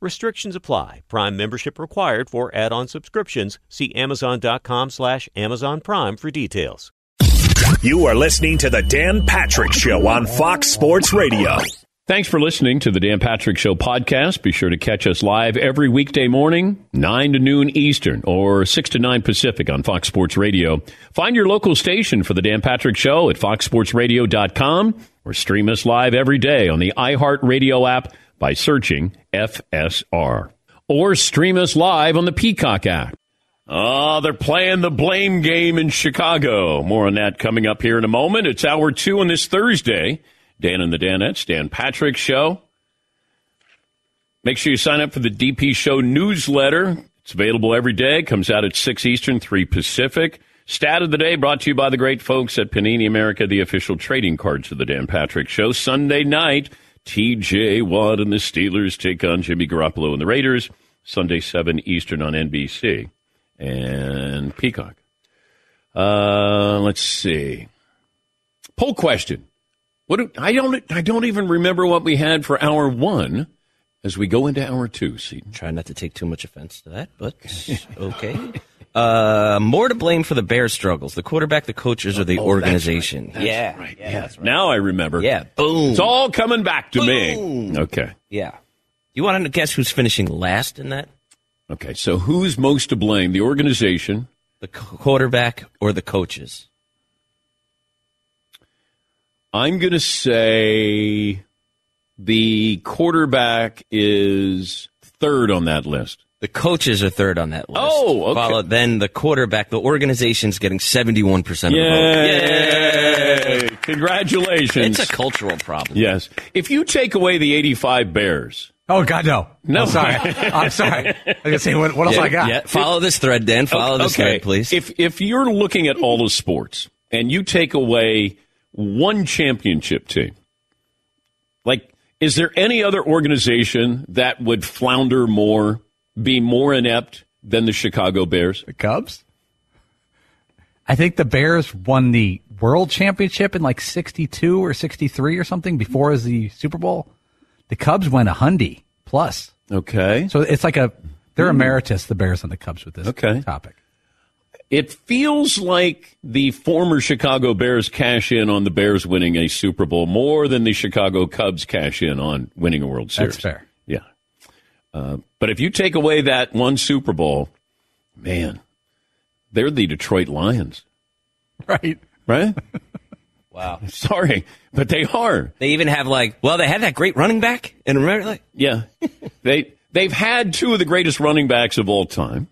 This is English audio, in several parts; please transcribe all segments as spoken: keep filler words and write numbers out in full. Restrictions apply. Prime membership required for add-on subscriptions. See Amazon.com slash Amazon Prime for details. You are listening to The Dan Patrick Show on Fox Sports Radio. Thanks for listening to The Dan Patrick Show podcast. Be sure to catch us live every weekday morning, nine to noon Eastern, or six to nine Pacific on Fox Sports Radio. Find your local station for The Dan Patrick Show at fox sports radio dot com, or stream us live every day on the iHeartRadio app by searching F S R, or stream us live on the Peacock app. Oh, they're playing the blame game in Chicago. More on that coming up here in a moment. It's hour two on this Thursday. Dan and the Danettes, Dan Patrick Show. Make sure you sign up for the D P Show newsletter. It's available every day. It comes out at six Eastern, three Pacific. Stat of the day brought to you by the great folks at Panini America, the official trading cards of the Dan Patrick Show. Sunday night, T J Watt and the Steelers take on Jimmy Garoppolo and the Raiders, Sunday seven Eastern on N B C and Peacock. Uh, let's see. Poll question. What do, I don't I don't even remember what we had for hour one as we go into hour two. Seton. Try not to take too much offense to that, but okay. Uh, more to blame for the Bears' struggles. The quarterback, the coaches, or the oh, organization. That's right. That's yeah. Right. Yeah, yeah. That's right. Now I remember. Yeah. Boom. It's all coming back to Boom. me. Okay. Yeah. You want to guess who's finishing last in that? Okay. So who's most to blame? The organization, the co- quarterback, or the coaches? I'm going to say the quarterback is third on that list. The coaches are third on that list. Oh, okay. Followed then the quarterback. The organization's getting seventy-one percent of the vote. Yay! Congratulations. It's a cultural problem. Yes. If you take away the eighty-five Bears. Oh, God, no. No. I'm sorry. I'm sorry. I was going to say, what, what else yeah, I got? Yeah. Follow this thread, Dan. Follow okay. this thread, please. If, if you're looking at all the sports and you take away one championship team, like, is there any other organization that would flounder more, be more inept than the Chicago Bears? The Cubs? I think the Bears won the World Championship in like sixty-two or sixty-three or something before as the Super Bowl. The Cubs went a hundy plus. Okay. So it's like a, they're emeritus, the Bears and the Cubs with this okay. topic. It feels like the former Chicago Bears cash in on the Bears winning a Super Bowl more than the Chicago Cubs cash in on winning a World Series. That's fair. Yeah. Uh, but if you take away that one Super Bowl, man, they're the Detroit Lions. Right. Right? Wow. Sorry, but they are. They even have like, well, they had that great running back. And remember, like, yeah, they, they've had two of the greatest running backs of all time.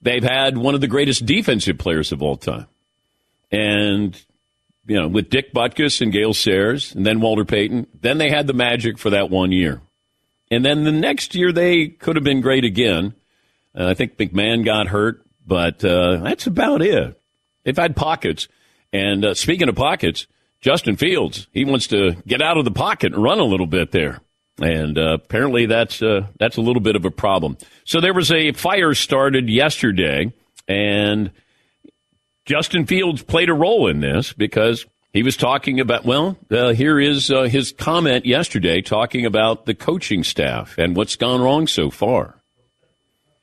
They've had one of the greatest defensive players of all time. And, you know, with Dick Butkus and Gale Sayers and then Walter Payton, then they had the magic for that one year. And then the next year, they could have been great again. Uh, I think McMahon got hurt, but uh, that's about it. They've had pockets. And uh, speaking of pockets, Justin Fields, he wants to get out of the pocket and run a little bit there. And uh, apparently that's uh, that's a little bit of a problem. So there was a fire started yesterday, and Justin Fields played a role in this because he was talking about, well, uh, here is uh, his comment yesterday talking about the coaching staff and what's gone wrong so far.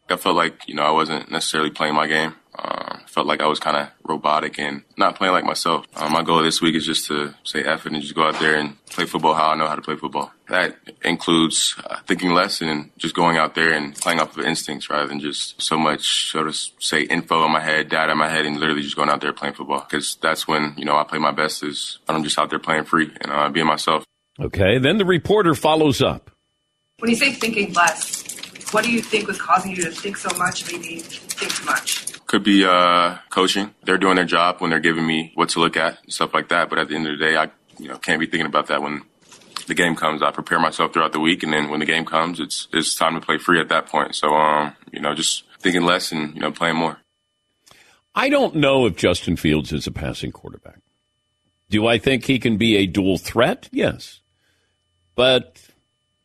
I felt like, you know, I wasn't necessarily playing my game. Uh, felt like I was kind of robotic and not playing like myself. Uh, my goal this week is just to say F it and just go out there and play football how I know how to play football. That includes uh, thinking less and just going out there and playing off of instincts rather than just so much, so to say, info in my head, data in my head, and literally just going out there playing football. Because that's when, you know, I play my best is I'm just out there playing free and uh, being myself. Okay, then the reporter follows up. When you say thinking less, what do you think was causing you to think so much, maybe think too much? Could be uh, coaching. They're doing their job when they're giving me what to look at and stuff like that. But at the end of the day, I you know can't be thinking about that when the game comes. I prepare myself throughout the week, and then when the game comes, it's it's time to play free at that point. So um, you know, just thinking less and you know playing more. I don't know if Justin Fields is a passing quarterback. Do I think he can be a dual threat? Yes, but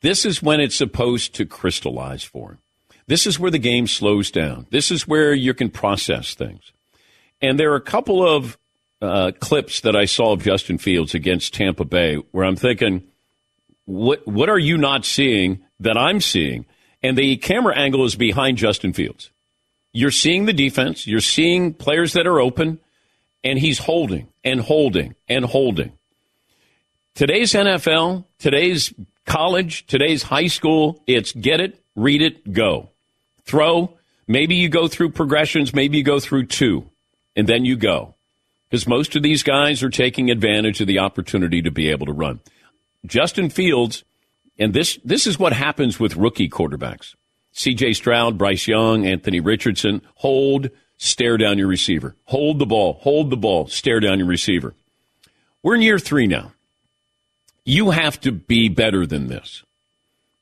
this is when it's supposed to crystallize for him. This is where the game slows down. This is where you can process things. And there are a couple of uh, clips that I saw of Justin Fields against Tampa Bay where I'm thinking, what what are you not seeing that I'm seeing? And the camera angle is behind Justin Fields. You're seeing the defense. You're seeing players that are open. And he's holding and holding and holding. Today's N F L, today's college, today's high school, it's get it, read it, go. Throw, maybe you go through progressions, maybe you go through two, and then you go. Because most of these guys are taking advantage of the opportunity to be able to run. Justin Fields, and this this is what happens with rookie quarterbacks. C J Stroud, Bryce Young, Anthony Richardson, hold, stare down your receiver. Hold the ball, hold the ball, stare down your receiver. We're in year three now. You have to be better than this.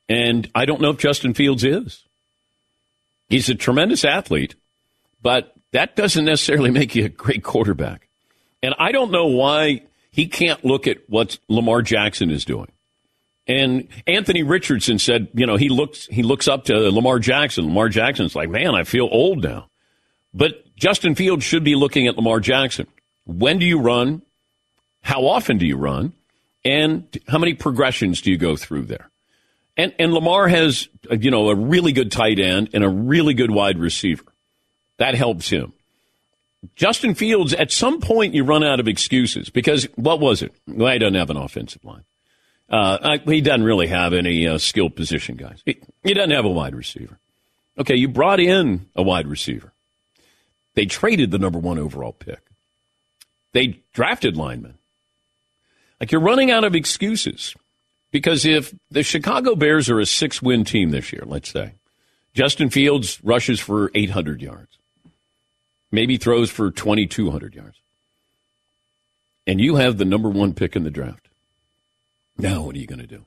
And I don't know if Justin Fields is. He's a tremendous athlete, but that doesn't necessarily make you a great quarterback. And I don't know why he can't look at what Lamar Jackson is doing. And Anthony Richardson said, you know, he looks he looks up to Lamar Jackson. Lamar Jackson's like, man, I feel old now. But Justin Fields should be looking at Lamar Jackson. When do you run? How often do you run? And how many progressions do you go through there? And and Lamar has, you know, a really good tight end and a really good wide receiver. That helps him. Justin Fields, at some point you run out of excuses because what was it? Well, he doesn't have an offensive line. Uh, I, he doesn't really have any uh, skilled position guys. He, he doesn't have a wide receiver. Okay, you brought in a wide receiver. They traded the number one overall pick. They drafted linemen. Like you're running out of excuses. Because if the Chicago Bears are a six-win team this year, let's say, Justin Fields rushes for eight hundred yards, maybe throws for twenty-two hundred yards, and you have the number one pick in the draft, now what are you going to do?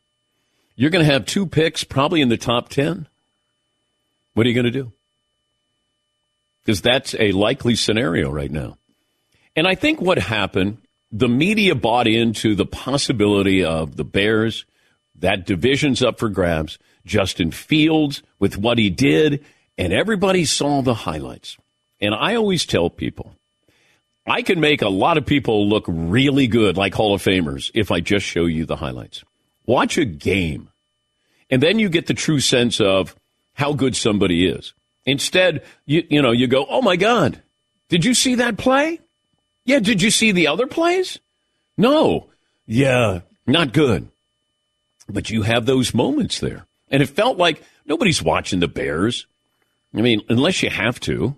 You're going to have two picks probably in the top ten. What are you going to do? Because that's a likely scenario right now. And I think what happened, the media bought into the possibility of the Bears. That division's up for grabs. Justin Fields with what he did, and everybody saw the highlights. And I always tell people, I can make a lot of people look really good, like Hall of Famers, if I just show you the highlights. Watch a game, and then you get the true sense of how good somebody is. Instead, you you know, you go, oh, my God, did you see that play? Yeah, did you see the other plays? No. Yeah, not good. But you have those moments there. And it felt like nobody's watching the Bears. I mean, unless you have to.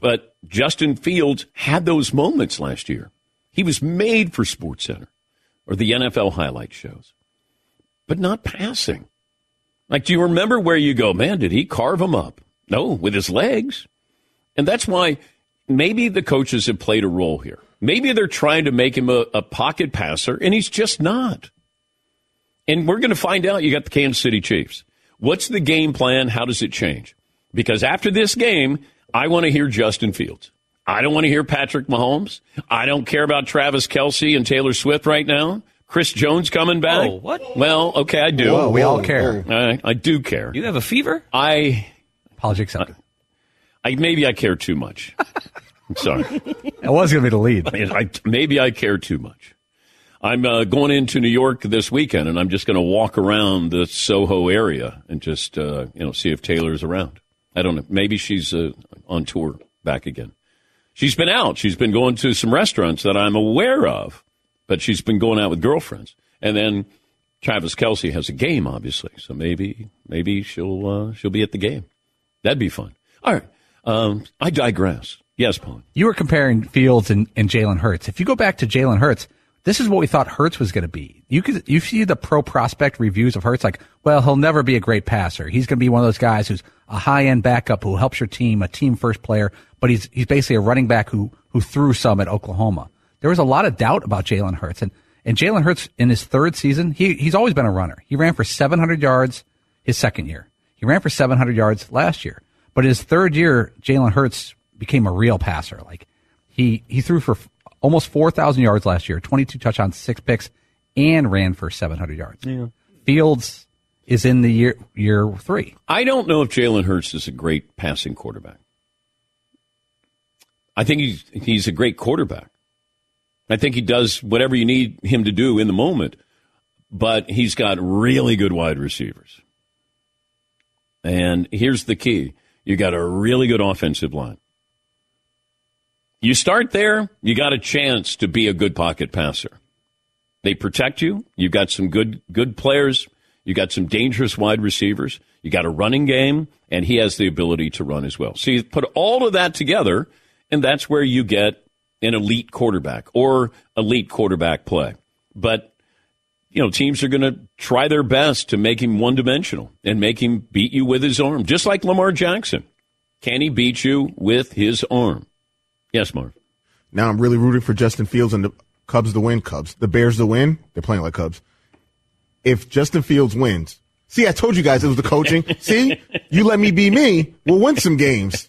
But Justin Fields had those moments last year. He was made for SportsCenter or the N F L highlight shows, but not passing. Like, do you remember where you go, man, did he carve him up? No, with his legs. And that's why maybe the coaches have played a role here. Maybe they're trying to make him a, a pocket passer, and he's just not. And we're going to find out. You got the Kansas City Chiefs. What's the game plan? How does it change? Because after this game, I want to hear Justin Fields. I don't want to hear Patrick Mahomes. I don't care about Travis Kelce and Taylor Swift right now. Chris Jones coming back. Oh, what? Well, okay, I do. Whoa, we all care. I, I do care. You have a fever? I apology accepted. I, I maybe I care too much. I'm sorry. That was going to be the lead. I, I, maybe I care too much. I'm uh, going into New York this weekend, and I'm just going to walk around the Soho area and just uh, you know see if Taylor's around. I don't know. Maybe she's uh, on tour back again. She's been out. She's been going to some restaurants that I'm aware of. But she's been going out with girlfriends. And then Travis Kelce has a game, obviously. So maybe maybe she'll uh, she'll be at the game. That'd be fun. All right. Um, I digress. Yes, Paul. You were comparing Fields and, and Jalen Hurts. If you go back to Jalen Hurts, this is what we thought Hurts was going to be. You could, you see the pro prospect reviews of Hurts like, well, he'll never be a great passer. He's going to be one of those guys who's a high-end backup who helps your team, a team-first player. But he's he's basically a running back who who threw some at Oklahoma. There was a lot of doubt about Jalen Hurts. And, and Jalen Hurts, in his third season, he he's always been a runner. He ran for seven hundred yards his second year. He ran for seven hundred yards last year. But his third year, Jalen Hurts became a real passer. Like he, he threw for almost four thousand yards last year, twenty-two touchdowns, six picks, and ran for seven hundred yards. Yeah. Fields is in the year, year three. I don't know if Jalen Hurts is a great passing quarterback. I think he's, he's a great quarterback. I think he does whatever you need him to do in the moment, but he's got really good wide receivers. And here's the key. You got a really good offensive line. You start there, you got a chance to be a good pocket passer. They protect you. You've got some good good players. You got some dangerous wide receivers. You got a running game, and he has the ability to run as well. So you put all of that together, and that's where you get an elite quarterback or elite quarterback play. But, you know, teams are going to try their best to make him one-dimensional and make him beat you with his arm, just like Lamar Jackson. Can he beat you with his arm? Yes, Marv. Now I'm really rooting for Justin Fields and the Cubs to win. Cubs. The Bears to win. They're playing like Cubs. If Justin Fields wins. See, I told you guys it was the coaching. See, you let me be me. We'll win some games.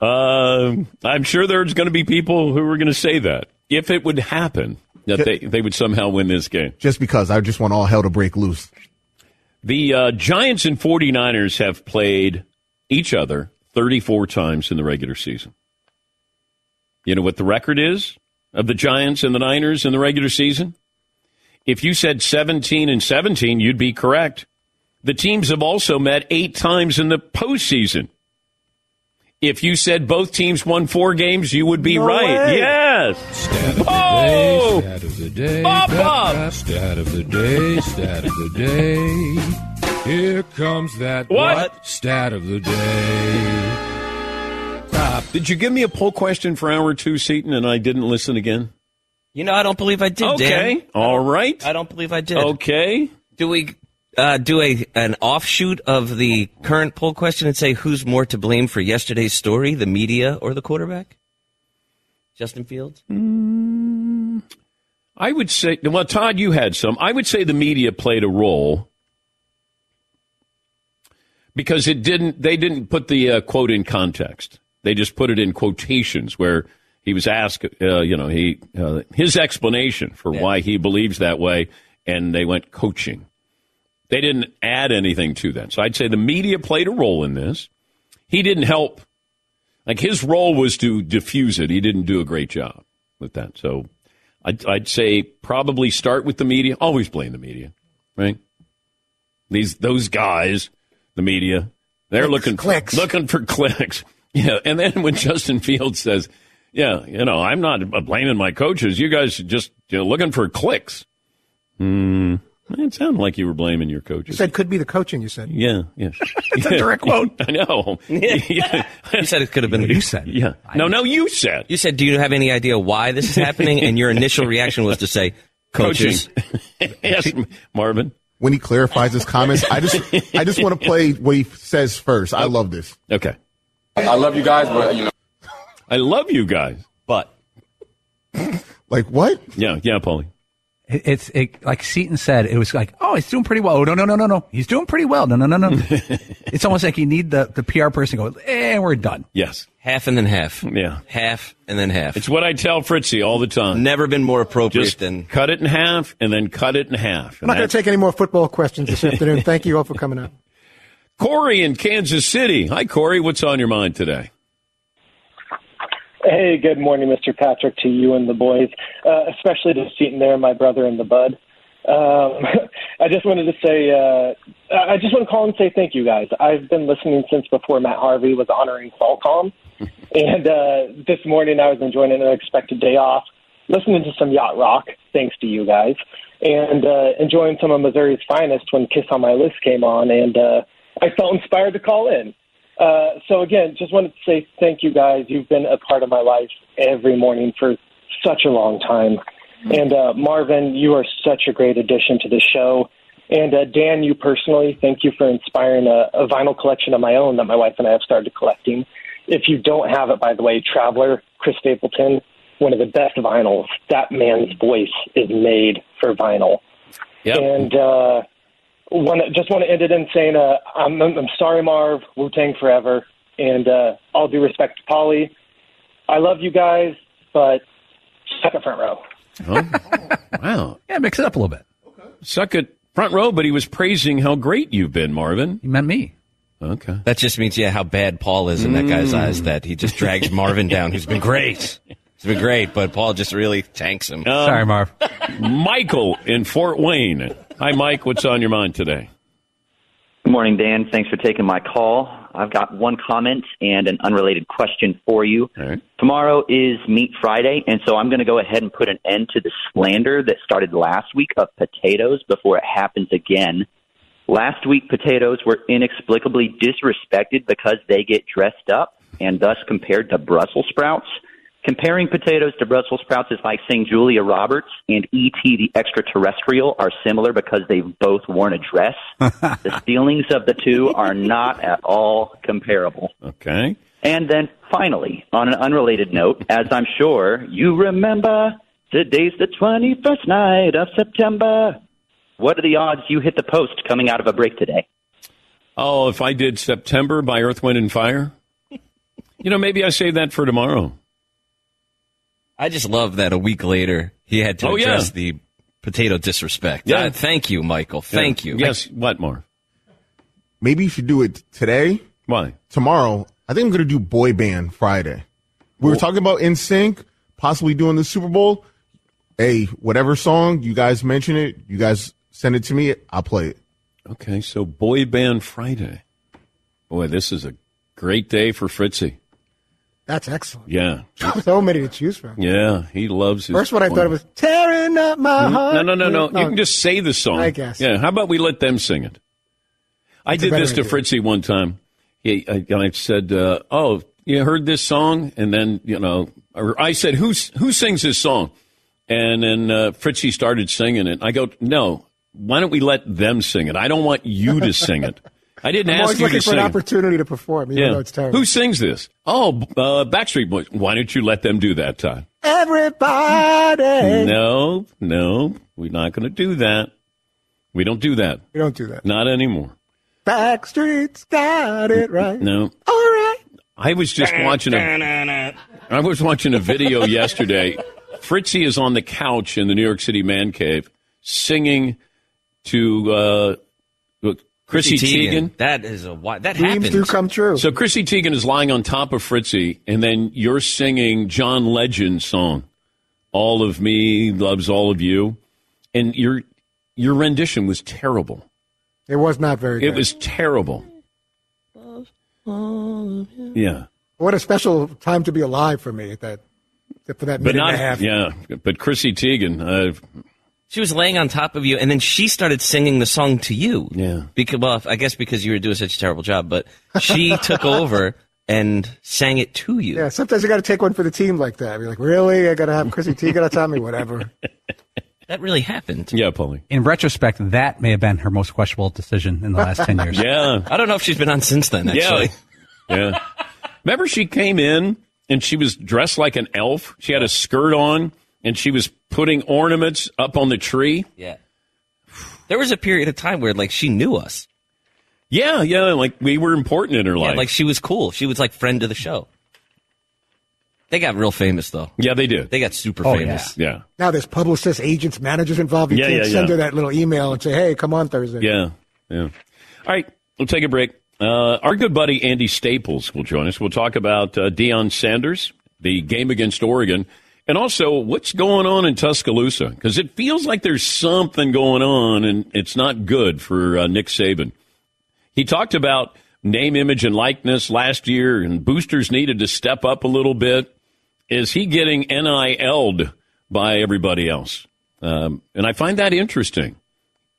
Uh, I'm sure there's going to be people who are going to say that. If it would happen, that they, they would somehow win this game. Just because. I just want all hell to break loose. The uh, Giants and 49ers have played each other thirty-four times in the regular season. You know what the record is of the Giants and the Niners in the regular season? If you said seventeen and seventeen, you'd be correct. The teams have also met eight times in the postseason. If you said both teams won four games, you would be no right. Way. Yes. Stat of oh. the day, stat of the day, Bob, Bob. Stat of the day, stat of the day. Here comes that what? what? Stat of the day. Bob, did you give me a poll question for hour two, Seton, and I didn't listen again? You know, I don't believe I did, okay. Dan. All I right. I don't believe I did. Okay. Do we... Uh, do a an offshoot of the current poll question and say who's more to blame for yesterday's story, the media or the quarterback? Justin Fields? Mm, I would say, well, Todd, you had some. I would say the media played a role because it didn't. They didn't put the uh, quote in context. They just put it in quotations where he was asked, uh, you know, he uh, his explanation for yeah. why he believes that way, and they went coaching. They didn't add anything to that. So I'd say the media played a role in this. He didn't help. Like his role was to diffuse it. He didn't do a great job with that. So I'd, I'd say probably start with the media. Always blame the media, right? These those guys, the media, they're clicks, looking, clicks. looking for clicks. Yeah, and then when Justin Fields says, yeah, you know, I'm not blaming my coaches. You guys are just you know, looking for clicks. Hmm. It sounded like you were blaming your coaches. You said could be the coaching, you said. Yeah, yes. It's yeah. a direct quote. I know. Yeah. Yeah. You said it could have been. You said. Yeah. I no, no, you said. You said, do you have any idea why this is happening? And your initial reaction was to say, coaches. coaches. Yes, Marvin. When he clarifies his comments, I just I just want to play what he says first. I love this. Okay. I love you guys, but, you know. I love you guys, but. Like what? Yeah, yeah, Paulie. It's it, like Seton said, it was like, oh, he's doing pretty well. Oh, no, no, no, no, no. He's doing pretty well. No, no, no, no. It's almost like you need the, the P R person to go, eh, we're done. Yes. Half and then half. Yeah. Half and then half. It's what I tell Fritzy all the time. Never been more appropriate Just than... cut it in half and then cut it in half. I'm not going to take any more football questions this afternoon. Thank you all for coming out. Corey in Kansas City. Hi, Corey. What's on your mind today? Hey, good morning, Mister Patrick, to you and the boys, uh, especially to Seton there, my brother in the bud. Um, I just wanted to say, uh, I just want to call and say thank you, guys. I've been listening since before Matt Harvey was honoring Qualcomm, and uh, this morning I was enjoying an unexpected day off, listening to some yacht rock, thanks to you guys, and uh, enjoying some of Missouri's finest when Kiss on My Lips came on, and uh, I felt inspired to call in. Uh, so, again, just wanted to say thank you, guys. You've been a part of my life every morning for such a long time. And, uh, Marvin, you are such a great addition to the show. And, uh, Dan, you personally, thank you for inspiring a, a vinyl collection of my own that my wife and I have started collecting. If you don't have it, by the way, Traveler, Chris Stapleton, one of the best vinyls. That man's voice is made for vinyl. Yep. And, uh... Wanna, just want to end it in saying, uh, I'm, I'm sorry, Marv, Wu-Tang forever, and uh, all due respect to Polly. I love you guys, but suck it front row. Oh, wow. Yeah, mix it up a little bit. Okay. Suck it front row, but he was praising how great you've been, Marvin. He meant me. Okay. That just means, yeah, how bad Paul is in mm. that guy's eyes, that he just drags Marvin down, who's been great. He's been great, but Paul just really tanks him. Um, sorry, Marv. Michael in Fort Wayne. Hi, Mike. What's on your mind today? Good morning, Dan. Thanks for taking my call. I've got one comment and an unrelated question for you. All right. Tomorrow is Meat Friday, and so I'm going to go ahead and put an end to the slander that started last week of potatoes before it happens again. Last week, potatoes were inexplicably disrespected because they get dressed up and thus compared to Brussels sprouts. Comparing potatoes to Brussels sprouts is like saying Julia Roberts and E T the extraterrestrial are similar because they've both worn a dress. The feelings of the two are not at all comparable. Okay. And then finally, on an unrelated note, as I'm sure you remember, today's the twenty-first night of September. What are the odds you hit the post coming out of a break today? Oh, if I did September by Earth, Wind, and Fire? You know, maybe I save that for tomorrow. I just love that a week later he had to oh, address yeah. the potato disrespect. Yeah. Uh, thank you, Michael. Thank yeah. you. Yes, I, what more? Maybe you should do it today. Why? Tomorrow. I think I'm going to do Boy Band Friday. We were talking about N Sync, possibly doing the Super Bowl. Hey, whatever song, you guys mention it, you guys send it to me, I'll play it. Okay, so Boy Band Friday. Boy, this is a great day for Fritzy. That's excellent. Yeah. So many to choose from. Yeah, he loves his First one I point. thought it was tearing up my heart. No, no, no, no. no. You can just say the song. I guess. Yeah, how about we let them sing it? I That's did this idea. to Fritzy one time. He, I, I said, uh, oh, you heard this song? And then, you know, I said, Who's, who sings this song? And then uh, Fritzy started singing it. I go, no, why don't we let them sing it? I don't want you to sing it. I didn't I'm ask you to sing. I'm always looking for sing. an opportunity to perform, even yeah. though it's terrible. Who sings this? Oh, uh, Backstreet Boys. Why don't you let them do that, Todd? Everybody. No, no, we're not going to do that. We don't do that. We don't do that. Not anymore. Backstreet's got it right. No. All right. I was just watching a, I was watching a video yesterday. Fritzy is on the couch in the New York City man cave singing to... Uh, Chrissy Teigen. Teigen. That is a that happens. Dreams do come true. So Chrissy Teigen is lying on top of Fritzy, and then you're singing John Legend's song, "All of Me Loves All of You," and your your rendition was terrible. It was not very good. It was terrible. Yeah. What a special time to be alive for me at that for that minute and a half. Yeah, but Chrissy Teigen. Uh, She was laying on top of you, and then she started singing the song to you. Yeah. Because, well, I guess because you were doing such a terrible job, but she took over and sang it to you. Yeah, sometimes you got to take one for the team like that. You're like, really? I got to have Chrissy Teigen on top of me? Whatever. That really happened. Yeah, Paulie. In retrospect, that may have been her most questionable decision in the last ten years. Yeah. I don't know if she's been on since then, actually. Yeah. yeah. Remember she came in, and she was dressed like an elf? She had a skirt on. and she was putting ornaments up on the tree. Yeah. There was a period of time where, like, she knew us. Yeah, yeah, like, we were important in her yeah, life. Like, she was cool. She was, like, friend of the show. They got real famous, though. Yeah, they did. They got super oh, famous. Yeah. yeah. Now there's publicists, agents, managers involved. You yeah, can't yeah, send yeah. her that little email and say, hey, come on Thursday. Yeah, yeah. All right, we'll take a break. Uh, our good buddy Andy Staples will join us. We'll talk about uh, Deion Sanders, the game against Oregon, and also what's going on in Tuscaloosa, because it feels like there's something going on, and it's not good for uh, Nick Saban. He talked about name, image, and likeness last year, and boosters needed to step up a little bit. Is he getting N I L'd by everybody else? Um, and I find that interesting.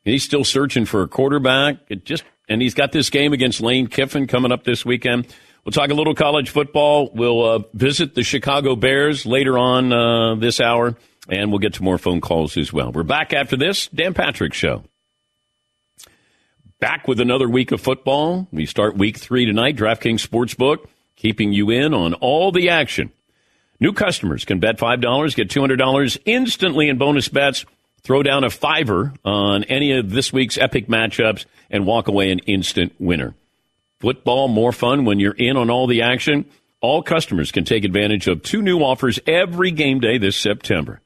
He's still searching for a quarterback. It just and he's got this game against Lane Kiffin coming up this weekend. We'll talk a little college football. We'll uh, visit the Chicago Bears later on uh, this hour, and we'll get to more phone calls as well. We're back after this Dan Patrick Show. Back with another week of football. We start week three tonight, DraftKings Sportsbook, keeping you in on all the action. New customers can bet five dollars, get two hundred dollars instantly in bonus bets, throw down a fiver on any of this week's epic matchups, and walk away an instant winner. Football, more fun when you're in on all the action. All customers can take advantage of two new offers every game day this September.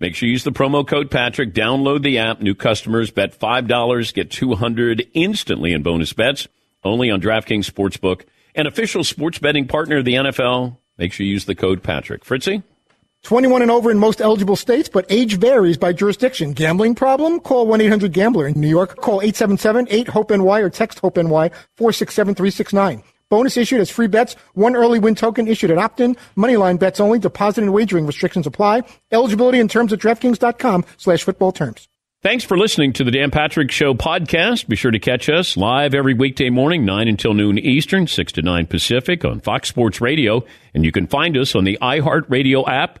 Make sure you use the promo code Patrick. Download the app. New customers bet five dollars, get two hundred dollars instantly in bonus bets, only on DraftKings Sportsbook, an official sports betting partner of the N F L. Make sure you use the code Patrick. Fritzy? twenty-one and over in most eligible states, but age varies by jurisdiction. Gambling problem? Call one eight hundred gambler in New York. Call eight seven seven eight hope N Y or text HOPE-NY four six seven three six nine. Bonus issued as free bets. One early win token issued at opt-in. Moneyline bets only. Deposit and wagering restrictions apply. Eligibility and terms at DraftKings.com slash football terms. Thanks for listening to the Dan Patrick Show podcast. Be sure to catch us live every weekday morning, nine until noon Eastern, six to nine Pacific on Fox Sports Radio. And you can find us on the iHeartRadio app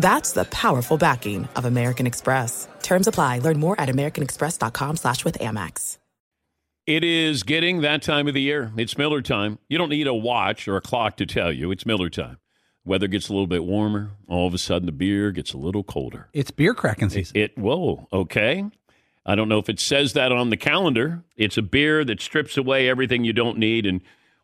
That's the powerful backing of American Express. Terms apply. Learn more at americanexpress.com slash with Amex. It is getting that time of the year. It's Miller time. You don't need a watch or a clock to tell you. It's Miller time. Weather gets a little bit warmer. All of a sudden, the beer gets a little colder. It's beer cracking season. It, it whoa, okay. I don't know if it says that on the calendar. It's a beer that strips away everything you don't need and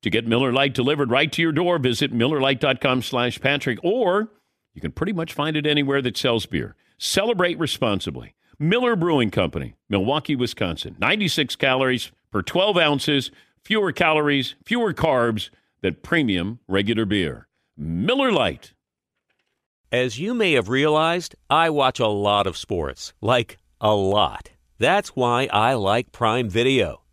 To get Miller Lite delivered right to your door, visit MillerLite.com slash Patrick, or you can pretty much find it anywhere that sells beer. Celebrate responsibly. Miller Brewing Company, Milwaukee, Wisconsin. ninety-six calories per twelve ounces. Fewer calories, fewer carbs than premium regular beer. Miller Lite. As you may have realized, I watch a lot of sports. Like, a lot. That's why I like Prime Video.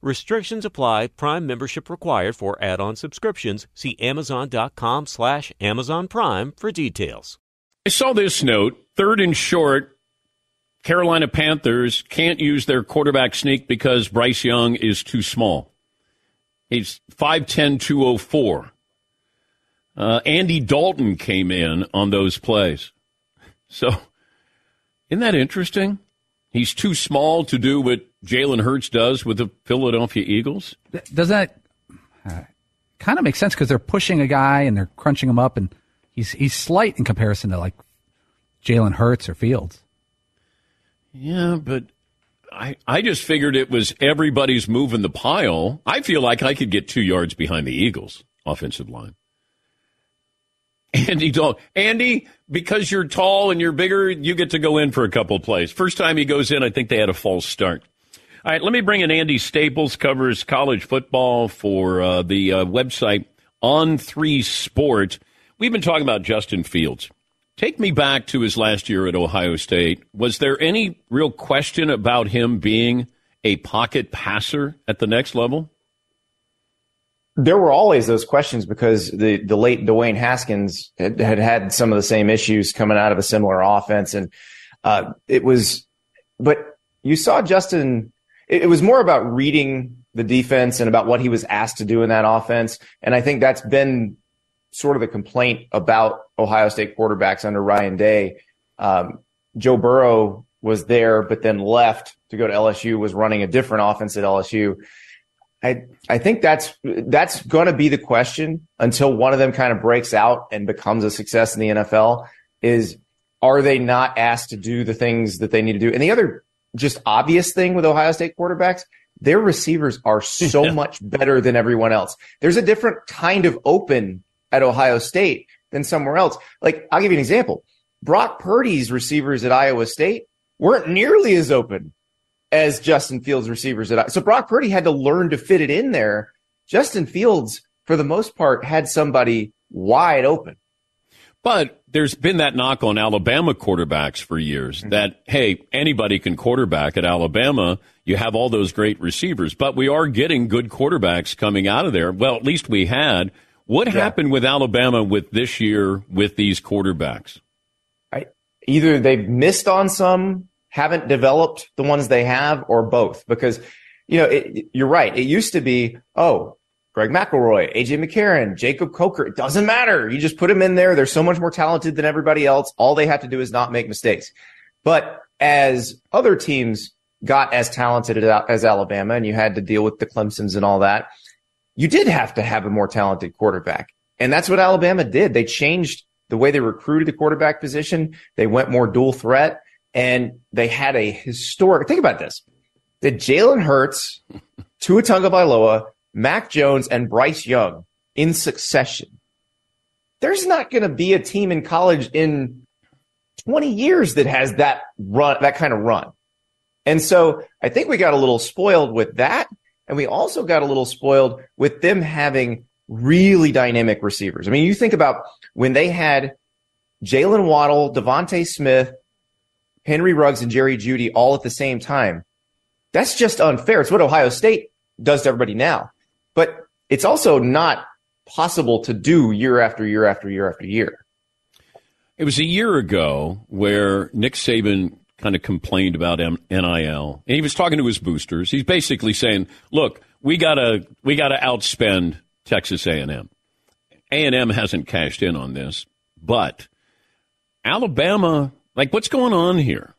Restrictions apply. Prime membership required for add-on subscriptions. See Amazon.com slash Amazon Prime for details. I saw this note, third and short. Carolina Panthers can't use their quarterback sneak because Bryce Young is too small. He's five ten, two oh four. Uh, Andy Dalton came in on those plays. So, isn't that interesting? He's too small to do what Jalen Hurts does with the Philadelphia Eagles. Does that uh, kind of makes sense because they're pushing a guy and they're crunching him up, and he's he's slight in comparison to like Jalen Hurts or Fields. Yeah, but I I just figured it was everybody's moving the pile. I feel like I could get two yards behind the Eagles offensive line. Andy, Andy, because you're tall and you're bigger, you get to go in for a couple of plays. First time he goes in, I think they had a false start. All right, let me bring in Andy Staples, covers college football for uh, the uh, website On three Sports. We've been talking about Justin Fields. Take me back to his last year at Ohio State. Was there any real question about him being a pocket passer at the next level? There were always those questions because the, the late Dwayne Haskins had, had had some of the same issues coming out of a similar offense. And uh, it was, but you saw Justin, it, it was more about reading the defense and about what he was asked to do in that offense. And I think that's been sort of the complaint about Ohio State quarterbacks under Ryan Day. Um, Joe Burrow was there, but then left to go to L S U, was running a different offense at L S U. I I think that's that's going to be the question until one of them kind of breaks out and becomes a success in the N F L is, are they not asked to do the things that they need to do? And the other just obvious thing with Ohio State quarterbacks, their receivers are so yeah. much better than everyone else. There's a different kind of open at Ohio State than somewhere else. Like, I'll give you an example. Brock Purdy's receivers at Iowa State weren't nearly as open as Justin Fields' receivers. At, so Brock Purdy had to learn to fit it in there. Justin Fields, for the most part, had somebody wide open. But there's been that knock on Alabama quarterbacks for years mm-hmm. that, hey, anybody can quarterback at Alabama. You have all those great receivers. But we are getting good quarterbacks coming out of there. Well, at least we had. What yeah. happened with Alabama with this year with these quarterbacks? I, either they've missed on some, haven't developed the ones they have, or both. Because, you know, it, you're right. It used to be, oh, Greg McElroy, A J McCarron, Jacob Coker. It doesn't matter. You just put them in there. They're so much more talented than everybody else. All they have to do is not make mistakes. But as other teams got as talented as Alabama and you had to deal with the Clemsons and all that, you did have to have a more talented quarterback. And that's what Alabama did. They changed the way they recruited the quarterback position. They went more dual threat. And they had a historic, think about this, that Jalen Hurts, Tua Tagovailoa, Mac Jones, and Bryce Young in succession. There's not going to be a team in college in twenty years that has that run, that kind of run. And so I think we got a little spoiled with that. And we also got a little spoiled with them having really dynamic receivers. I mean, you think about when they had Jalen Waddle, Devontae Smith, Henry Ruggs, and Jerry Jeudy all at the same time. That's just unfair. It's what Ohio State does to everybody now. But it's also not possible to do year after year after year after year. It was a year ago where Nick Saban kind of complained about N I L. And he was talking to his boosters. He's basically saying, look, we gotta we gotta outspend Texas A and M. A and M hasn't cashed in on this. But Alabama... Like, what's going on here?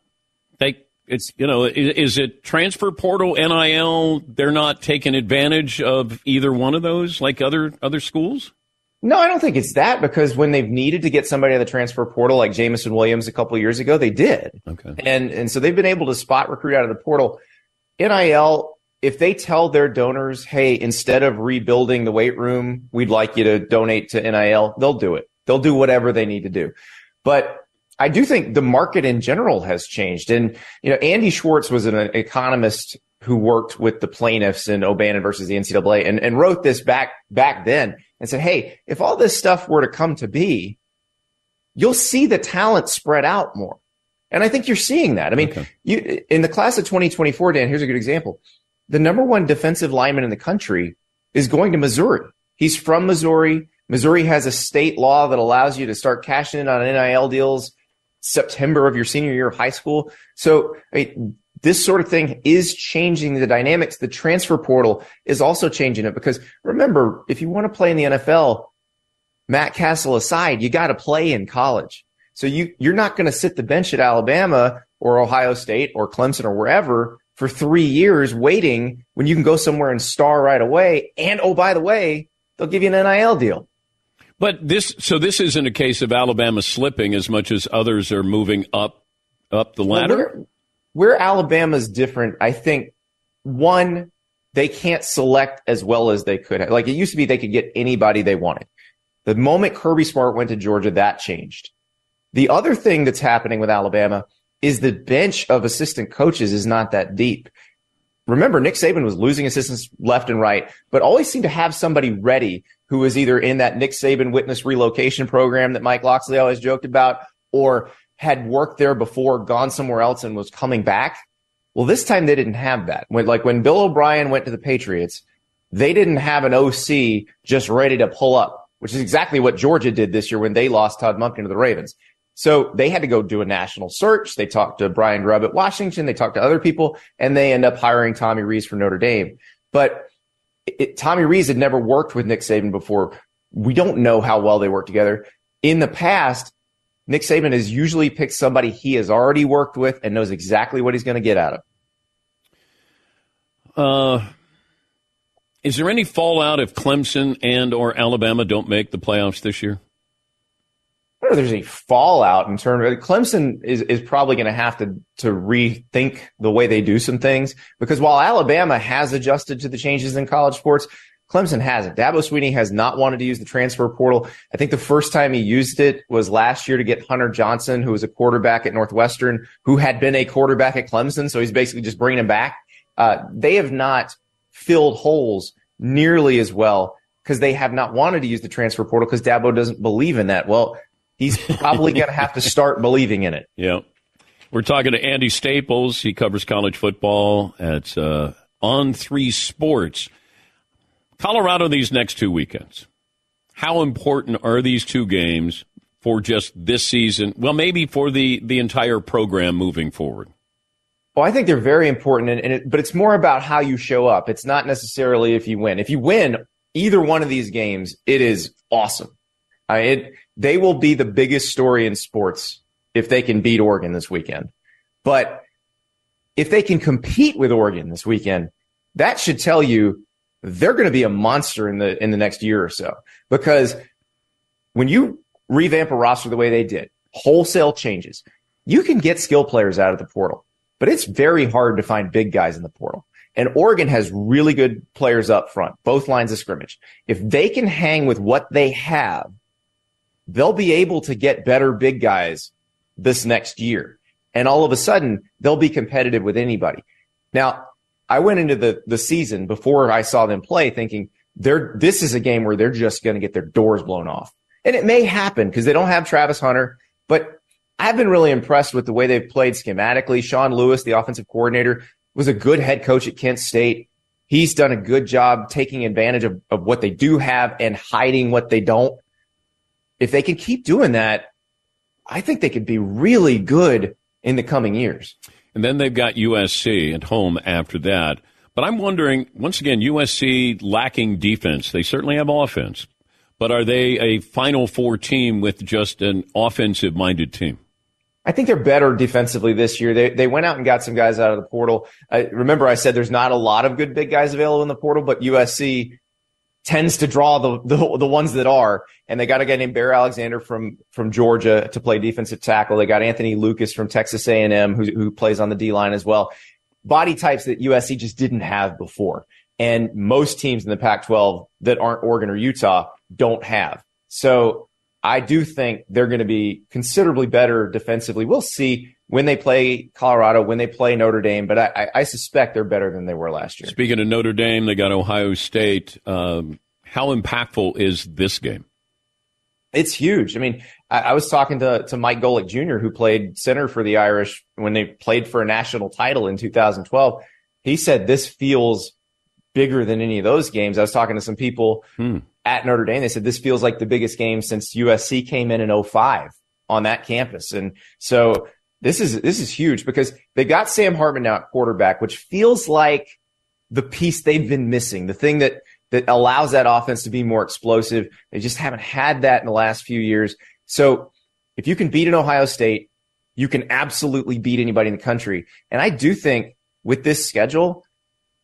Like, it's, you know, is, is it transfer portal, N I L? They're not taking advantage of either one of those like other other schools? No, I don't think it's that, because when they've needed to get somebody in the transfer portal, like Jamison Williams a couple of years ago, they did. Okay. And, and so they've been able to spot recruit out of the portal. N I L, if they tell their donors, hey, instead of rebuilding the weight room, we'd like you to donate to N I L, they'll do it. They'll do whatever they need to do. But I do think the market in general has changed. And, you know, Andy Schwartz was an economist who worked with the plaintiffs in O'Bannon versus the N C double A and, and wrote this back back then and said, hey, if all this stuff were to come to be, you'll see the talent spread out more. And I think you're seeing that. I mean, okay. you in the class of twenty twenty-four, Dan, here's a good example. The number one defensive lineman in the country is going to Missouri. He's from Missouri. Missouri has a state law that allows you to start cashing in on N I L deals September of your senior year of high school. So I mean, this sort of thing is changing the dynamics. The transfer portal is also changing it, because remember, if you want to play in the N F L, Matt Castle aside, you got to play in college. So you, you're not going to sit the bench at Alabama or Ohio State or Clemson or wherever for three years waiting when you can go somewhere and star right away. And, oh, by the way, they'll give you an N I L deal. But this, so this isn't a case of Alabama slipping as much as others are moving up, up the ladder? Well, where, where Alabama's different, I think, one, they can't select as well as they could have. Like, it used to be they could get anybody they wanted. The moment Kirby Smart went to Georgia, that changed. The other thing that's happening with Alabama is the bench of assistant coaches is not that deep. Remember, Nick Saban was losing assistants left and right, but always seemed to have somebody ready who was either in that Nick Saban witness relocation program that Mike Loxley always joked about, or had worked there before, gone somewhere else, and was coming back. Well, this time they didn't have that. When, like when Bill O'Brien went to the Patriots, they didn't have an O C just ready to pull up, which is exactly what Georgia did this year when they lost Todd Monken to the Ravens. So they had to go do a national search. They talked to Brian Grubb at Washington. They talked to other people, and they end up hiring Tommy Rees for Notre Dame. But It, Tommy Rees had never worked with Nick Saban before. We don't know how well they work together. In the past, Nick Saban has usually picked somebody he has already worked with and knows exactly what he's going to get out of. Uh, is there any fallout if Clemson and or Alabama don't make the playoffs this year? I don't know if there's any fallout in terms of Clemson is, is probably going to have to to rethink the way they do some things, because while Alabama has adjusted to the changes in college sports, Clemson hasn't. Dabo Swinney has not wanted to use the transfer portal. I think the first time he used it was last year to get Hunter Johnson, who was a quarterback at Northwestern, who had been a quarterback at Clemson. So he's basically just bringing him back. Uh, they have not filled holes nearly as well because they have not wanted to use the transfer portal because Dabo doesn't believe in that. Well, he's probably going to have to start believing in it. Yeah. We're talking to Andy Staples. He covers college football at uh, On Three Sports. Colorado these next two weekends. How important are these two games for just this season? Well, maybe for the, the entire program moving forward. Well, I think they're very important, and, and it, but it's more about how you show up. It's not necessarily if you win. If you win either one of these games, it is awesome. I, it, they will be the biggest story in sports if they can beat Oregon this weekend. But if they can compete with Oregon this weekend, that should tell you they're going to be a monster in the in the next year or so. Because when you revamp a roster the way they did, wholesale changes, you can get skill players out of the portal. But it's very hard to find big guys in the portal. And Oregon has really good players up front, both lines of scrimmage. If they can hang with what they have, they'll be able to get better big guys this next year. And all of a sudden, they'll be competitive with anybody. Now, I went into the, the season before I saw them play thinking, they're, this is a game where they're just going to get their doors blown off. And it may happen because they don't have Travis Hunter. But I've been really impressed with the way they've played schematically. Sean Lewis, the offensive coordinator, was a good head coach at Kent State. He's done a good job taking advantage of, of what they do have and hiding what they don't. If they can keep doing that, I think they could be really good in the coming years. And then they've got U S C at home after that. But I'm wondering, once again, U S C lacking defense. They certainly have offense. But are they a Final Four team with just an offensive-minded team? I think they're better defensively this year. They they went out and got some guys out of the portal. I, remember, I said there's not a lot of good big guys available in the portal, but U S C tends to draw the, the the ones that are, and they got a guy named Bear Alexander from from Georgia to play defensive tackle. They got Anthony Lucas from Texas A and M who who plays on the D-line as well. Body types that U S C just didn't have before, and most teams in the Pac twelve that aren't Oregon or Utah don't have. So I do think they're going to be considerably better defensively. We'll see when they play Colorado, when they play Notre Dame, but I, I suspect they're better than they were last year. Speaking of Notre Dame, they got Ohio State. Um, how impactful is this game? It's huge. I mean, I, I was talking to, to Mike Golick Junior, who played center for the Irish when they played for a national title in two thousand twelve. He said this feels bigger than any of those games. I was talking to some people hmm. at Notre Dame. They said this feels like the biggest game since U S C came in in oh five on that campus. And so this is this is huge because they got Sam Hartman now at quarterback, which feels like the piece they've been missing, the thing that that allows that offense to be more explosive. They just haven't had that in the last few years. So if you can beat an Ohio State, you can absolutely beat anybody in the country. And I do think with this schedule,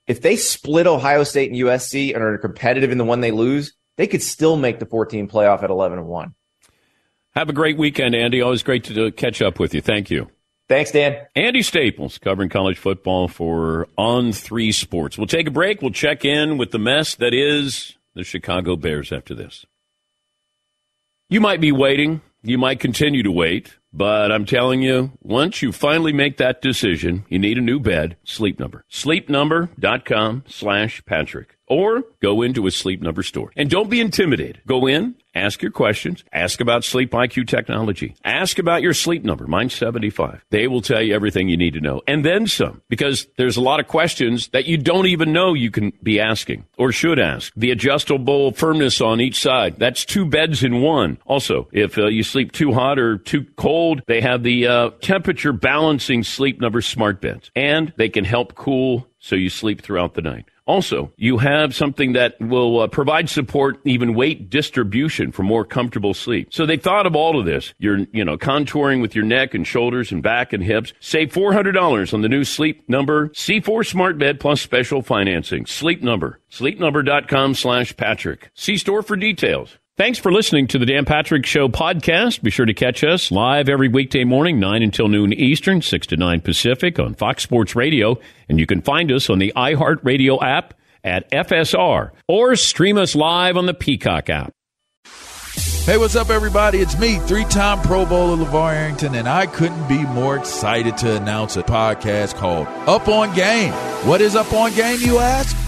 if they split Ohio State and U S C and are competitive in the one they lose, they could still make the fourteen playoff at eleven and one. Have a great weekend, Andy. Always great to catch up with you. Thank you. Thanks, Dan. Andy Staples covering college football for On Three Sports. We'll take a break. We'll check in with the mess that is the Chicago Bears after this. You might be waiting. You might continue to wait. But I'm telling you, once you finally make that decision, you need a new bed, Sleep Number. Sleep Number dot com slash Patrick. Or go into a Sleep Number store. And don't be intimidated. Go in, ask your questions, ask about Sleep I Q technology, ask about your Sleep Number, mine's seventy-five. They will tell you everything you need to know, and then some, because there's a lot of questions that you don't even know you can be asking or should ask. The adjustable firmness on each side, that's two beds in one. Also, if uh, you sleep too hot or too cold, they have the uh, temperature balancing Sleep Number smart beds, and they can help cool so you sleep throughout the night. Also, you have something that will uh, provide support, even weight distribution for more comfortable sleep. So they thought of all of this. You're, you know, contouring with your neck and shoulders and back and hips. Save four hundred dollars on the new Sleep Number C four Smart Bed plus special financing. Sleep Number. Sleep Number dot com slash Patrick. See store for details. Thanks for listening to the Dan Patrick Show podcast. Be sure to catch us live every weekday morning, nine until noon Eastern, six to nine Pacific on Fox Sports Radio. And you can find us on the iHeartRadio app at F S R or stream us live on the Peacock app. Hey, what's up, everybody? It's me, three-time Pro Bowler LeVar Arrington, and I couldn't be more excited to announce a podcast called Up on Game. What is Up on Game, you ask?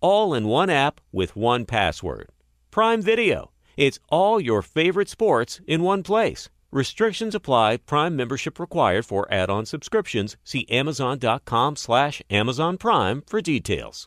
All in one app with one password. Prime Video. It's all your favorite sports in one place. Restrictions apply. Prime membership required for add-on subscriptions. See Amazon.com slash Amazon Prime for details.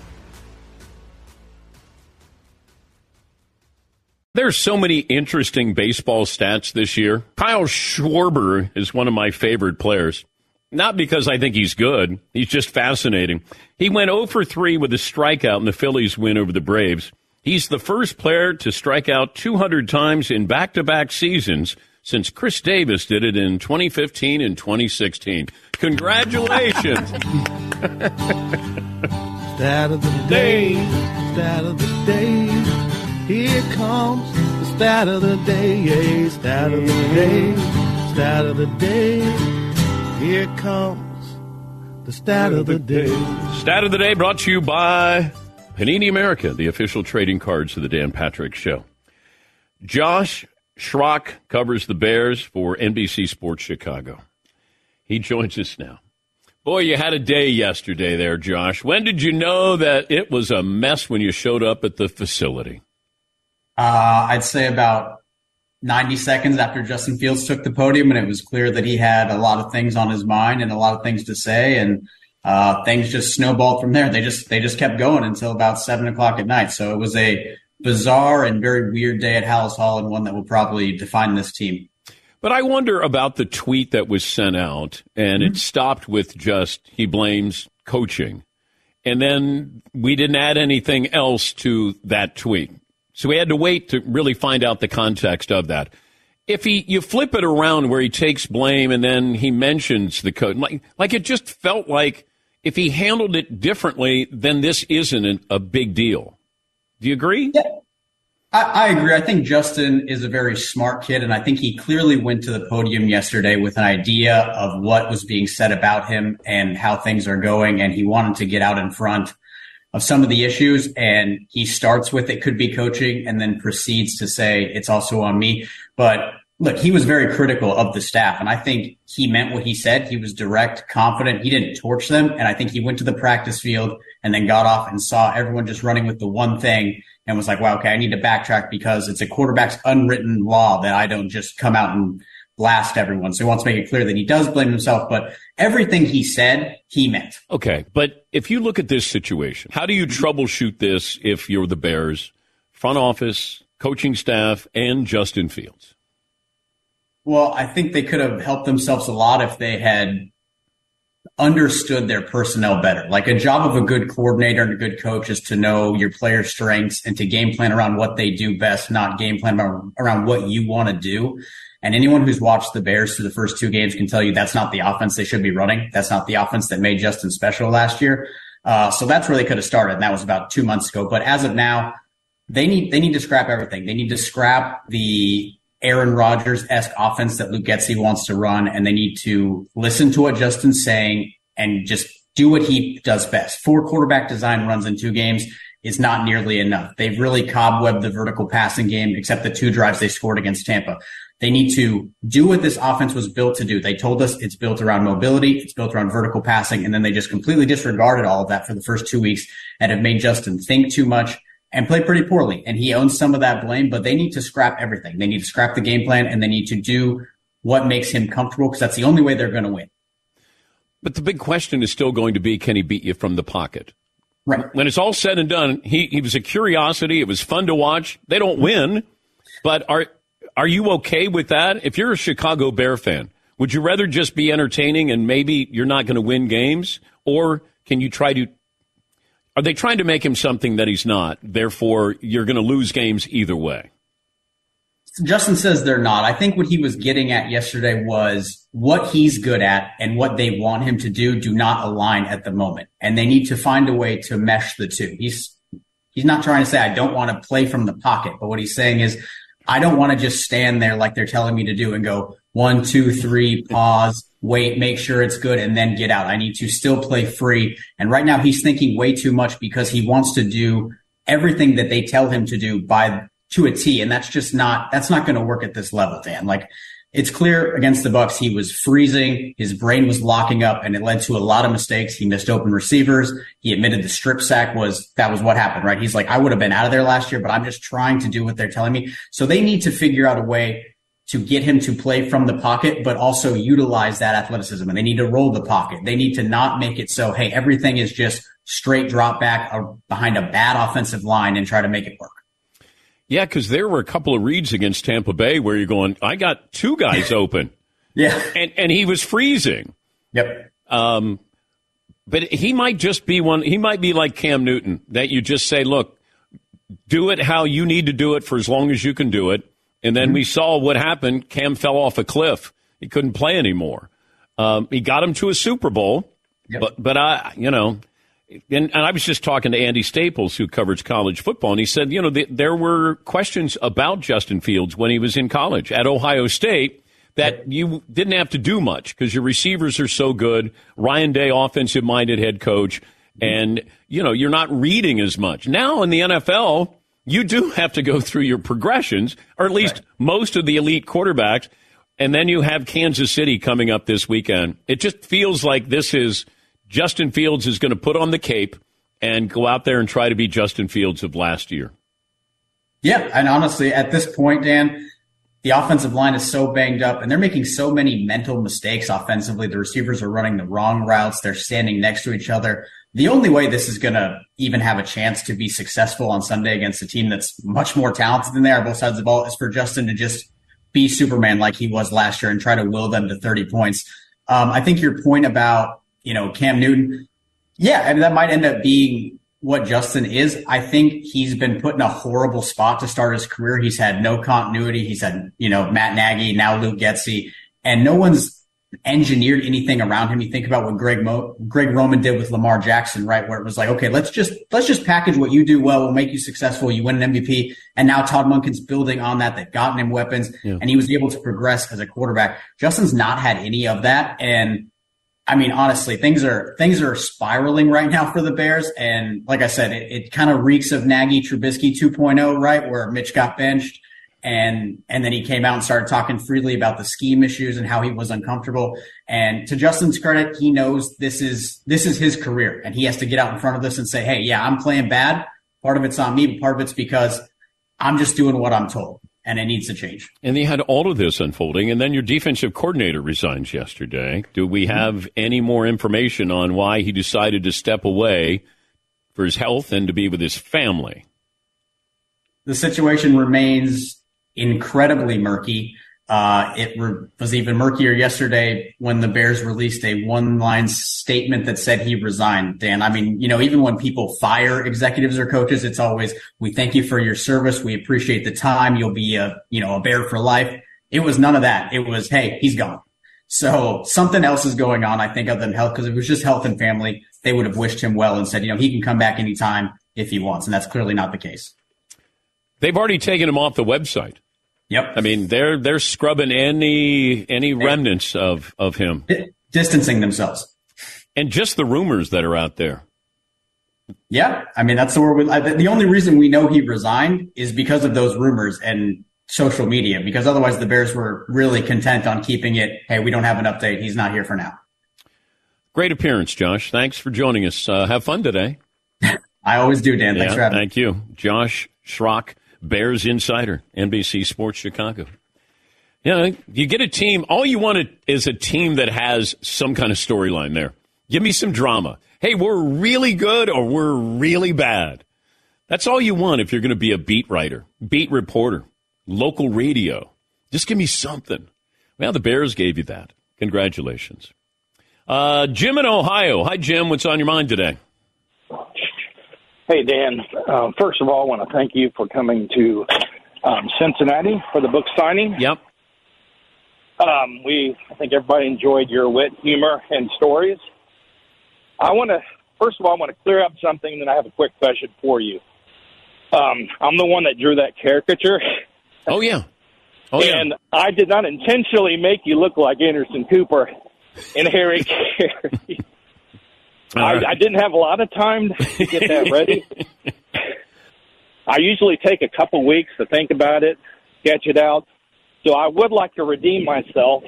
There's so many interesting baseball stats this year. Kyle Schwarber is one of my favorite players. Not because I think he's good. He's just fascinating. He went oh for three with a strikeout in the Phillies' win over the Braves. He's the first player to strike out two hundred times in back-to-back seasons since Chris Davis did it in twenty fifteen and twenty sixteen. Congratulations. Stat of the day. Stat of the day. Here comes the Stat of the day, yeah, stat of the day, stat of the day. Here comes the stat of the day. Stat of the day brought to you by Panini America, the official trading cards of the Dan Patrick Show. Josh Schrock covers the Bears for N B C Sports Chicago. He joins us now. Boy, you had a day yesterday there, Josh. When did you know that it was a mess when you showed up at the facility? Uh, I'd say about ninety seconds after Justin Fields took the podium, and it was clear that he had a lot of things on his mind and a lot of things to say, and uh, things just snowballed from there. They just they just kept going until about seven o'clock at night. So it was a bizarre and very weird day at Hallis Hall, and one that will probably define this team. But I wonder about the tweet that was sent out, and mm-hmm. it stopped with just, he blames coaching. And then we didn't add anything else to that tweet. So we had to wait to really find out the context of that. If he, you flip it around where he takes blame and then he mentions the coach, like, like it just felt like if he handled it differently, then this isn't an, a big deal. Do you agree? Yeah. I agree. I think Justin is a very smart kid, and I think he clearly went to the podium yesterday with an idea of what was being said about him and how things are going, and he wanted to get out in front of some of the issues, and he starts with it could be coaching and then proceeds to say it's also on me. But look, he was very critical of the staff, and I think he meant what he said. He was direct, confident. He didn't torch them, and I think he went to the practice field and then got off and saw everyone just running with the one thing and was like, wow, okay, I need to backtrack because it's a quarterback's unwritten law that I don't just come out and blast everyone. So he wants to make it clear that he does blame himself, but everything he said, he meant. Okay, but if you look at this situation, how do you troubleshoot this if you're the Bears, front office, coaching staff, and Justin Fields? Well, I think they could have helped themselves a lot if they had understood their personnel better. Like, a job of a good coordinator and a good coach is to know your players' strengths and to game plan around what they do best, not game plan around what you want to do. And anyone who's watched the Bears through the first two games can tell you that's not the offense they should be running. That's not the offense that made Justin special last year. Uh, so that's where they could have started, and that was about two months ago. But as of now, they need they need to scrap everything. They need to scrap the Aaron Rodgers-esque offense that Luke Getsy wants to run, and they need to listen to what Justin's saying and just do what he does best. Four quarterback design runs in two games is not nearly enough. They've really cobwebbed the vertical passing game, except the two drives they scored against Tampa. They need to do what this offense was built to do. They told us it's built around mobility, it's built around vertical passing, and then they just completely disregarded all of that for the first two weeks and have made Justin think too much and play pretty poorly. And he owns some of that blame, but they need to scrap everything. They need to scrap the game plan, and they need to do what makes him comfortable, because that's the only way they're going to win. But the big question is still going to be, can he beat you from the pocket? Right. When it's all said and done, he, he was a curiosity. It was fun to watch. They don't win, but are are you okay with that? If you're a Chicago Bear fan, would you rather just be entertaining and maybe you're not going to win games? Or can you try to... Are they trying to make him something that he's not? Therefore, you're going to lose games either way. Justin says they're not. I think what he was getting at yesterday was what he's good at and what they want him to do do not align at the moment. And they need to find a way to mesh the two. He's he's not trying to say, I don't want to play from the pocket. But what he's saying is, I don't want to just stand there like they're telling me to do and go one, two, three, pause, wait, make sure it's good, and then get out. I need to still play free. And right now he's thinking way too much because he wants to do everything that they tell him to do by to a T. And that's just not, that's not going to work at this level, Dan. Like, it's clear against the Bucs, he was freezing. His brain was locking up, and it led to a lot of mistakes. He missed open receivers. He admitted the strip sack was, that was what happened, right? He's like, I would have been out of there last year, but I'm just trying to do what they're telling me. So they need to figure out a way to get him to play from the pocket, but also utilize that athleticism. And they need to roll the pocket. They need to not make it so, hey, everything is just straight drop back or behind a bad offensive line and try to make it work. Yeah, because there were a couple of reads against Tampa Bay where you're going, I got two guys open. Yeah. And and he was freezing. Yep. Um, but he might just be one. He might be like Cam Newton, that you just say, look, do it how you need to do it for as long as you can do it. And then we saw what happened. Cam fell off a cliff. He couldn't play anymore. Um, he got him to a Super Bowl, yep. but but I, you know, and I was just talking to Andy Staples, who covers college football, and he said, you know, th- there were questions about Justin Fields when he was in college at Ohio State that you didn't have to do much because your receivers are so good. Ryan Day, offensive-minded head coach, and, you know, you're not reading as much. Now in the N F L, you do have to go through your progressions, or at least right. most of the elite quarterbacks, and then you have Kansas City coming up this weekend. It just feels like this is Justin Fields is going to put on the cape and go out there and try to be Justin Fields of last year. Yeah, and honestly, at this point, Dan, the offensive line is so banged up, and they're making so many mental mistakes offensively. The receivers are running the wrong routes. They're standing next to each other. The only way this is going to even have a chance to be successful on Sunday against a team that's much more talented than they are, both sides of the ball, is for Justin to just be Superman like he was last year and try to will them to thirty points. Um, I think your point about, you know, Cam Newton, yeah, I mean, that might end up being what Justin is. I think he's been put in a horrible spot to start his career. He's had no continuity. He's had, you know, Matt Nagy, now Luke Getsy, and no one's engineered anything around him. You think about what Greg Mo- Greg Roman did with Lamar Jackson, right? Where it was like, okay, let's just let's just package what you do well. We'll make you successful. You win an M V P. And now Todd Munkin's building on that. They've gotten him weapons, yeah. and he was able to progress as a quarterback. Justin's not had any of that. And I mean, honestly, things are things are spiraling right now for the Bears. And like I said, it, it kind of reeks of Nagy Trubisky two point oh, right? Where Mitch got benched. And and then he came out and started talking freely about the scheme issues and how he was uncomfortable. And to Justin's credit, he knows this is this is his career, and he has to get out in front of this and say, hey, yeah, I'm playing bad. Part of it's on me, but part of it's because I'm just doing what I'm told, and it needs to change. And they had all of this unfolding, and then your defensive coordinator resigns yesterday. Do we have any more information on why he decided to step away for his health and to be with his family? The situation remains incredibly murky. Uh, it re- was even murkier yesterday when the Bears released a one-line statement that said he resigned, Dan. I mean, you know, even when people fire executives or coaches, it's always, we thank you for your service. We appreciate the time. You'll be a, you know, a Bear for life. It was none of that. It was, hey, he's gone. So something else is going on, I think, other than health, because if it was just health and family, they would have wished him well and said, you know, he can come back anytime if he wants. And that's clearly not the case. They've already taken him off the website. Yep. I mean, they're they're scrubbing any any remnants of, of him. D- distancing themselves. And just the rumors that are out there. Yeah. I mean, that's the word. We, the only reason we know he resigned is because of those rumors and social media, because otherwise the Bears were really content on keeping it. Hey, we don't have an update. He's not here for now. Great appearance, Josh. Thanks for joining us. Uh, have fun today. I always do, Dan. Thanks yeah, for having me. Thank you. Josh Schrock, Bears Insider, N B C Sports Chicago. You know, you get a team, all you want is a team that has some kind of storyline there. Give me some drama. Hey, we're really good or we're really bad. That's all you want if you're going to be a beat writer, beat reporter, local radio. Just give me something. Well, the Bears gave you that. Congratulations. Uh, Jim in Ohio. Hi, Jim. What's on your mind today? Hey, Dan. Uh, first of all, I want to thank you for coming to um, Cincinnati for the book signing. Yep. Um, we, I think everybody enjoyed your wit, humor, and stories. I want to, first of all, I want to clear up something, and then I have a quick question for you. Um, I'm the one that drew that caricature. Oh, yeah. Oh, and yeah. I did not intentionally make you look like Anderson Cooper and Harry Caray. Right. I, I didn't have a lot of time to get that ready. I usually take a couple weeks to think about it, sketch it out. So I would like to redeem myself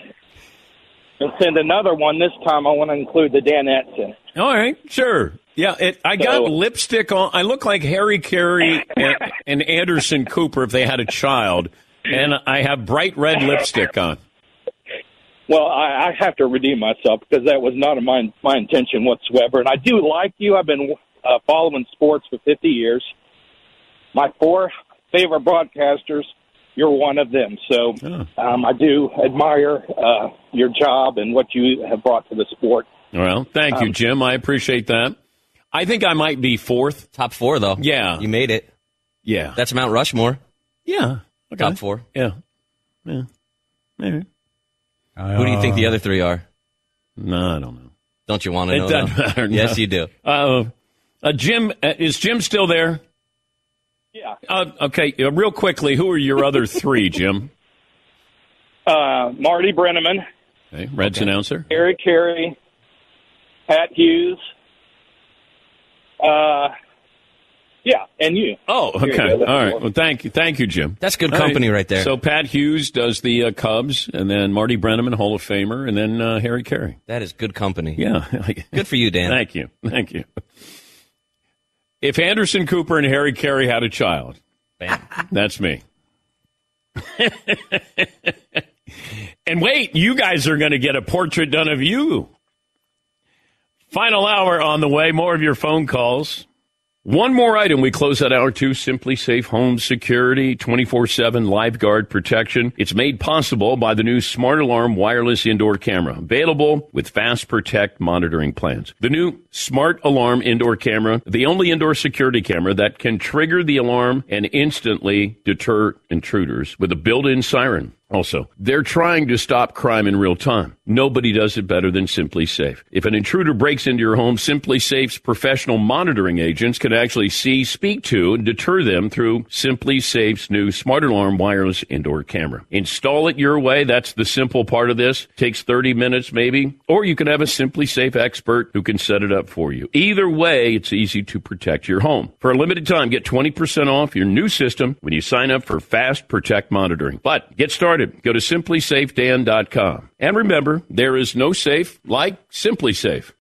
and send another one. This time I want to include the Dan Atson. All right, sure. Yeah, it, I so, got lipstick on. I look like Harry Caray and, and Anderson Cooper if they had a child, and I have bright red lipstick on. Well, I, I have to redeem myself because that was not my my intention whatsoever. And I do like you. I've been uh, following sports for fifty years. My four favorite broadcasters, you're one of them. So um, I do admire uh, your job and what you have brought to the sport. Well, thank you, um, Jim. I appreciate that. I think I might be fourth. Top four, though. Yeah. You made it. Yeah. That's Mount Rushmore. Yeah. Okay. Top four. Yeah. Yeah. Maybe. Uh, Who do you think the other three are? No, I don't know. Don't you want to know? It doesn't matter, no. Yes, you do. Uh, Uh, Jim, uh, is Jim still there? Yeah. Uh, okay, uh, real quickly, who are your other three, Jim? Uh, Marty Brenneman. Okay, Reds okay. announcer. Harry Caray, Pat Hughes. Uh, yeah, and you. Oh, okay. All right. Well, thank you. Thank you, Jim. That's good company right. right there. So Pat Hughes does the uh, Cubs, and then Marty Brenneman, Hall of Famer, and then uh, Harry Caray. That is good company. Yeah. Good for you, Dan. Thank you. Thank you. If Anderson Cooper and Harry Caray had a child, bam, that's me. And wait, you guys are going to get a portrait done of you. Final hour on the way. More of your phone calls. One more item. We close that hour two. SimpliSafe Home Security, twenty-four seven Live Guard protection. It's made possible by the new Smart Alarm wireless indoor camera, available with Fast Protect monitoring plans. The new Smart Alarm indoor camera, the only indoor security camera that can trigger the alarm and instantly deter intruders with a built-in siren. Also, they're trying to stop crime in real time. Nobody does it better than SimpliSafe. If an intruder breaks into your home, SimpliSafe's professional monitoring agents can actually see, speak to, and deter them through SimpliSafe's new Smart Alarm wireless indoor camera. Install it your way. That's the simple part of this. Takes thirty minutes maybe. Or you can have a SimpliSafe expert who can set it up for you. Either way, it's easy to protect your home. For a limited time, get twenty percent off your new system when you sign up for Fast Protect monitoring. But get started. Go to Simply Safe Dan dot com. And remember, there is no safe like SimpliSafe.